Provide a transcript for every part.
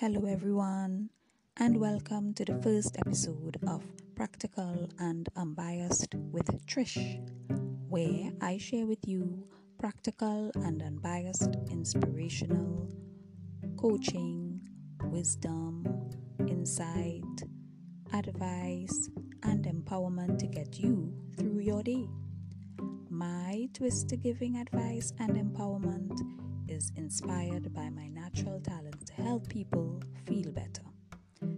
Hello everyone, and welcome to the first episode of Practical and Unbiased with Trish, where I share with you practical and unbiased inspirational coaching, wisdom, insight, advice, and empowerment to get you through your day. My twist to giving advice and empowerment is inspired by my natural talent to help people feel better,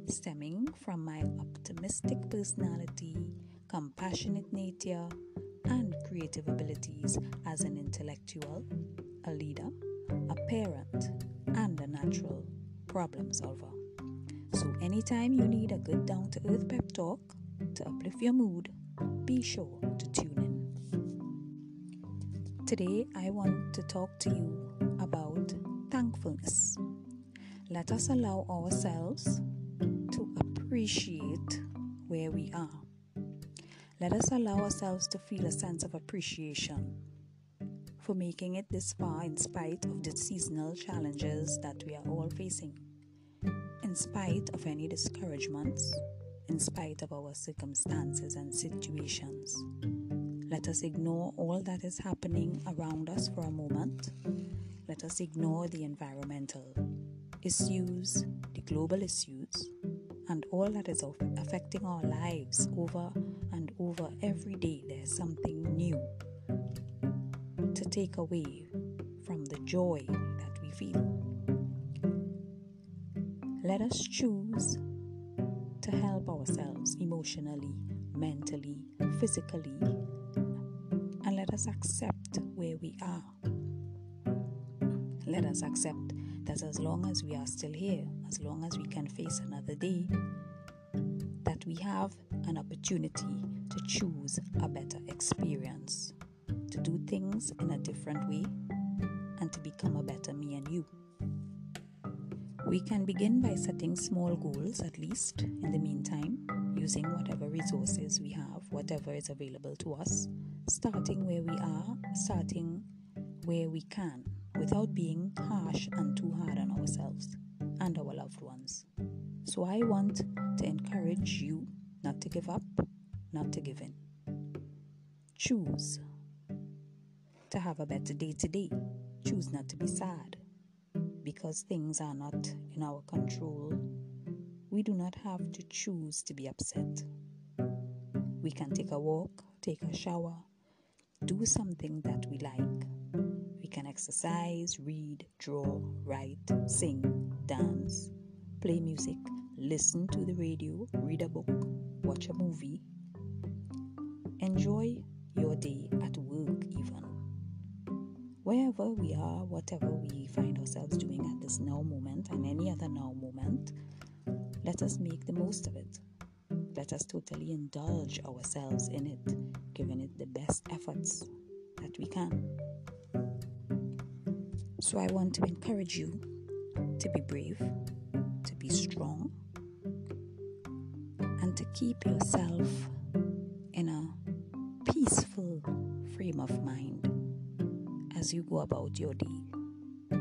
stemming from my optimistic personality, compassionate nature, and creative abilities as an intellectual, a leader, a parent, and a natural problem solver. So anytime you need a good down-to-earth pep talk to uplift your mood, be sure to tune in. Today, I want to talk to you about thankfulness. Let us allow ourselves to appreciate where we are. Let us allow ourselves to feel a sense of appreciation for making it this far in spite of the seasonal challenges that we are all facing, in spite of any discouragements, in spite of our circumstances and situations. Let us ignore all that is happening around us for a moment. Let us ignore the environmental issues, the global issues, and all that is affecting our lives over and over. Every day there's something new to take away from the joy that we feel. Let us choose to help ourselves emotionally, mentally, physically, and let us accept where we are. Let us accept that as long as we are still here, as long as we can face another day, that we have an opportunity to choose a better experience, to do things in a different way, and to become a better me and you. We can begin by setting small goals, at least in the meantime, using whatever resources we have, whatever is available to us, starting where we are, starting where we can, without being harsh and too hard on ourselves and our loved ones. So I want to encourage you not to give up, not to give in. Choose to have a better day today. Choose not to be sad, because things are not in our control. We do not have to choose to be upset. We can take a walk, take a shower, do something that we like. We can exercise, read, draw, write, sing, dance, play music, listen to the radio, read a book, watch a movie. Enjoy your day at work even. Wherever we are, whatever we find ourselves doing at this now moment and any other now moment, let us make the most of it. Let us totally indulge ourselves in it, giving it the best efforts that we can. So I want to encourage you to be brave, to be strong, and to keep yourself in a peaceful frame of mind as you go about your day.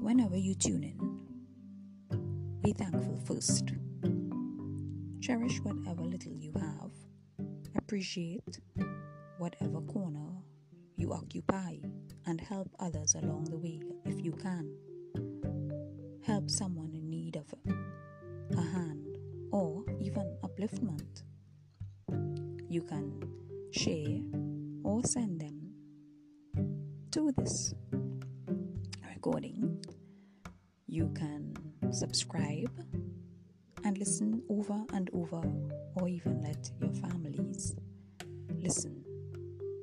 Whenever you tune in, be thankful first. Cherish whatever little you have. Appreciate whatever corner you occupy, and help others along the way if you can. Help someone in need of a hand or even upliftment. You can share or send them to this recording. You can subscribe and listen over and over, or even let your families listen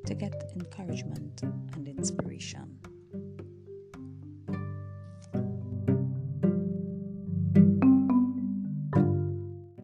to get encouragement and inspiration.